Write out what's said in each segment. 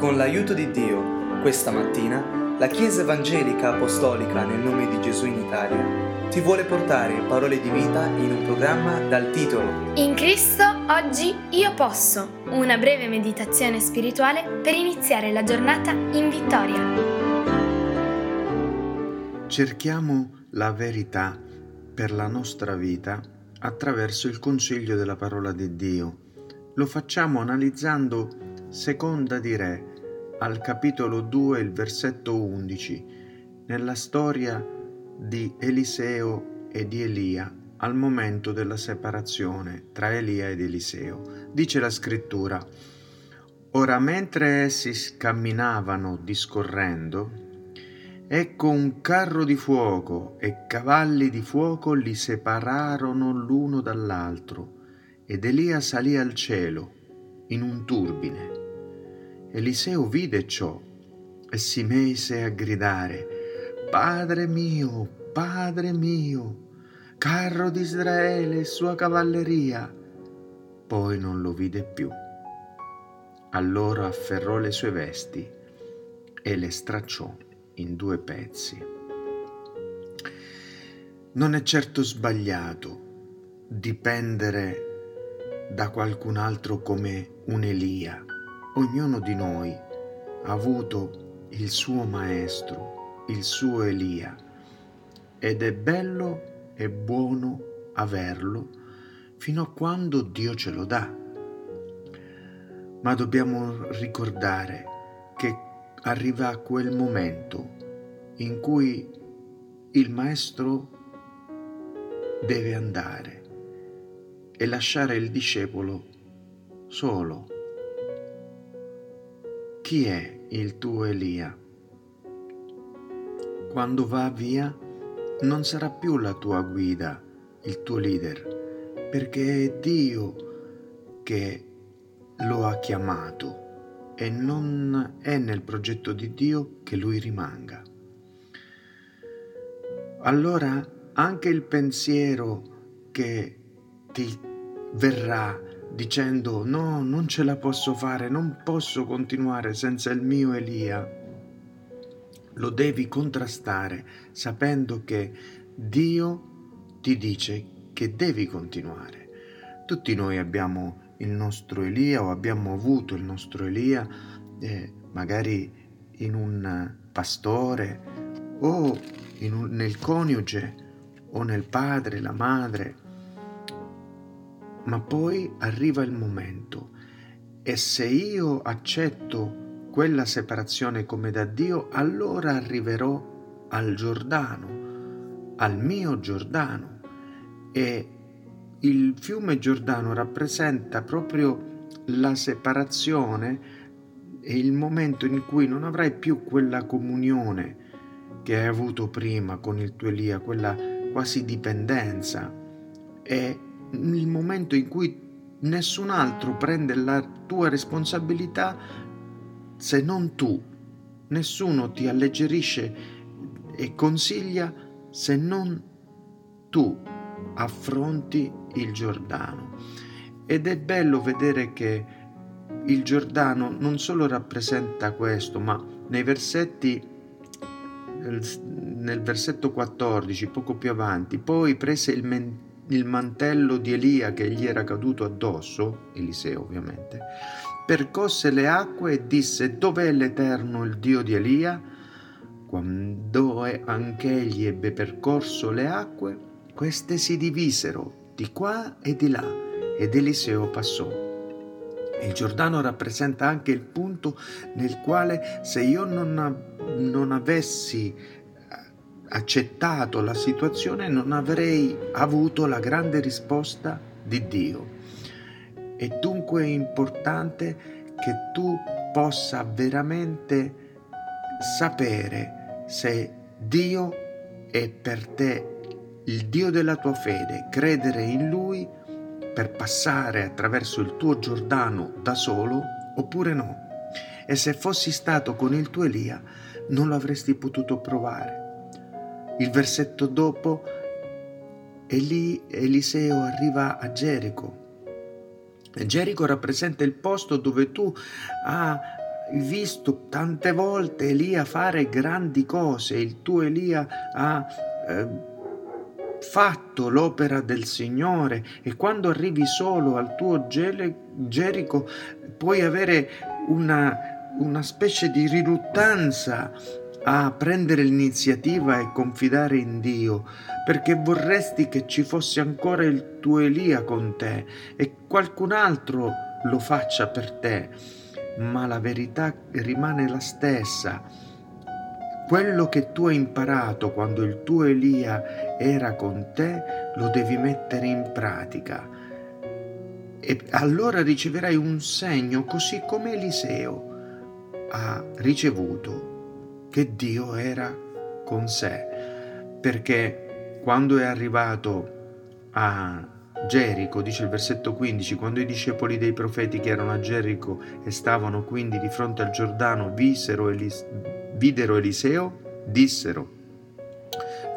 Con l'aiuto di Dio, questa mattina, la Chiesa Evangelica Apostolica nel nome di Gesù in Italia ti vuole portare parole di vita in un programma dal titolo In Cristo Oggi Io Posso, una breve meditazione spirituale per iniziare la giornata in vittoria. Cerchiamo la verità per la nostra vita attraverso il consiglio della parola di Dio. Lo facciamo analizzando Seconda di Re, al capitolo 2, il versetto 11, nella storia di Eliseo e di Elia, al momento della separazione tra Elia ed Eliseo. Dice la Scrittura: «Ora, mentre essi camminavano discorrendo, ecco un carro di fuoco e cavalli di fuoco li separarono l'uno dall'altro, ed Elia salì al cielo in un turbine. Eliseo vide ciò e si mise a gridare: Padre mio, carro di Israele e sua cavalleria!» Poi non lo vide più. Allora afferrò le sue vesti e le stracciò in due pezzi. Non è certo sbagliato dipendere da qualcun altro come un Elia. Ognuno di noi ha avuto il suo maestro, il suo Elia, ed è bello e buono averlo fino a quando Dio ce lo dà. Ma dobbiamo ricordare che arriva quel momento in cui il maestro deve andare e lasciare il discepolo solo. Chi è il tuo Elia? Quando va via non sarà più la tua guida, il tuo leader, perché è Dio che lo ha chiamato e non è nel progetto di Dio che lui rimanga. Allora anche il pensiero che ti verrà dicendo: no, non ce la posso fare, non posso continuare senza il mio Elia, lo devi contrastare sapendo che Dio ti dice che devi continuare. Tutti noi abbiamo il nostro Elia o abbiamo avuto il nostro Elia, magari in un pastore o nel coniuge o nel padre, la madre. Ma poi arriva il momento, e se io accetto quella separazione come da Dio, allora arriverò al Giordano, al mio Giordano, e il fiume Giordano rappresenta proprio la separazione e il momento in cui non avrai più quella comunione che hai avuto prima con il tuo Elia, quella quasi dipendenza, e il momento in cui nessun altro prende la tua responsabilità se non tu, nessuno ti alleggerisce e consiglia se non tu affronti il Giordano. Ed è bello vedere che il Giordano non solo rappresenta questo, ma nei versetti, nel versetto 14 poco più avanti: poi prese il mantello di Elia che gli era caduto addosso, Eliseo ovviamente, percosse le acque e disse: dov'è l'Eterno, il Dio di Elia? Quando anch'egli ebbe percorso le acque, queste si divisero di qua e di là, ed Eliseo passò. Il Giordano rappresenta anche il punto nel quale, se io non avessi accettato la situazione, non avrei avuto la grande risposta di Dio. E dunque è importante che tu possa veramente sapere se Dio è per te il Dio della tua fede, credere in Lui per passare attraverso il tuo Giordano da solo oppure no. E se fossi stato con il tuo Elia non lo avresti potuto provare. Il versetto dopo, e lì Eliseo arriva a Gerico. Gerico rappresenta il posto dove tu visto tante volte Elia fare grandi cose, il tuo Elia ha fatto l'opera del Signore, e quando arrivi solo al tuo Gerico puoi avere una specie di riluttanza a prendere l'iniziativa e confidare in Dio, perché vorresti che ci fosse ancora il tuo Elia con te e qualcun altro lo faccia per te. Ma la verità rimane la stessa. Quello che tu hai imparato quando il tuo Elia era con te lo devi mettere in pratica, e allora riceverai un segno, così come Eliseo ha ricevuto che Dio era con sé, perché quando è arrivato a Gerico, dice il versetto 15, quando i discepoli dei profeti che erano a Gerico e stavano quindi di fronte al Giordano videro Eliseo, dissero: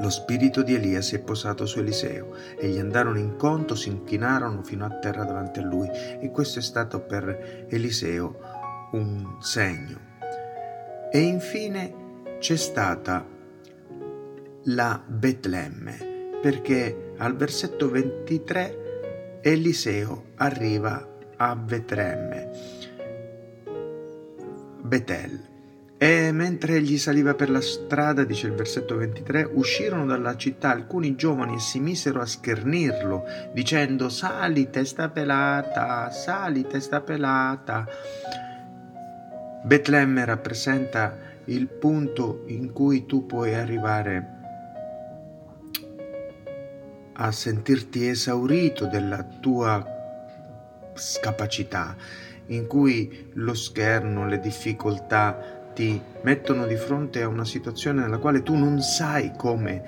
lo spirito di Elia si è posato su Eliseo. E gli andarono incontro, si inchinarono fino a terra davanti a lui. E questo è stato per Eliseo un segno. E infine c'è stata la Betlemme, perché al versetto 23 Eliseo arriva a Betel, e mentre egli saliva per la strada, dice il versetto 23, uscirono dalla città alcuni giovani e si misero a schernirlo, dicendo: sali testa pelata, sali testa pelata. Betlemme rappresenta il punto in cui tu puoi arrivare a sentirti esaurito della tua capacità, in cui lo scherno, le difficoltà ti mettono di fronte a una situazione nella quale tu non sai come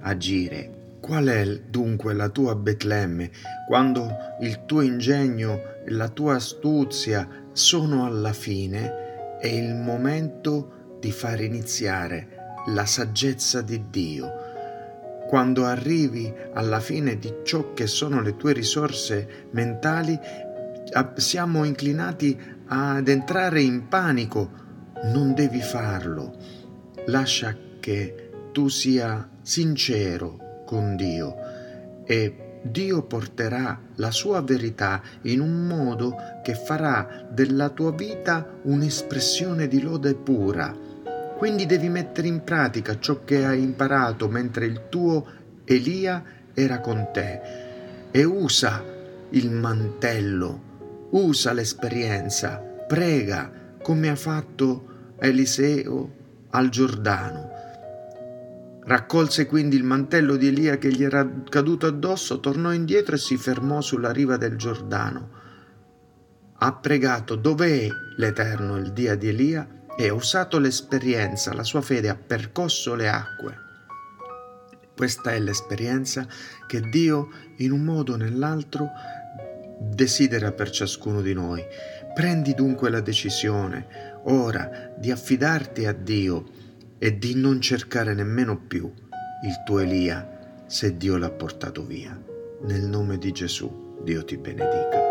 agire. Qual è dunque la tua Betlemme, quando il tuo ingegno e la tua astuzia sono alla fine? È il momento di far iniziare la saggezza di Dio. Quando arrivi alla fine di ciò che sono le tue risorse mentali, siamo inclinati ad entrare in panico. Non devi farlo. Lascia che tu sia sincero con Dio, e Dio porterà la sua verità in un modo che farà della tua vita un'espressione di lode pura. Quindi devi mettere in pratica ciò che hai imparato mentre il tuo Elia era con te, e usa il mantello, usa l'esperienza, prega come ha fatto Eliseo al Giordano. Raccolse quindi il mantello di Elia che gli era caduto addosso, tornò indietro e si fermò sulla riva del Giordano. Ha pregato: dov'è l'Eterno, il Dio di Elia? E ha usato l'esperienza, la sua fede ha percosso le acque. Questa è l'esperienza che Dio in un modo o nell'altro desidera per ciascuno di noi. Prendi dunque la decisione ora di affidarti a Dio e di non cercare nemmeno più il tuo Elia, se Dio l'ha portato via. Nel nome di Gesù, Dio ti benedica.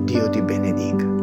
Dio ti benedica.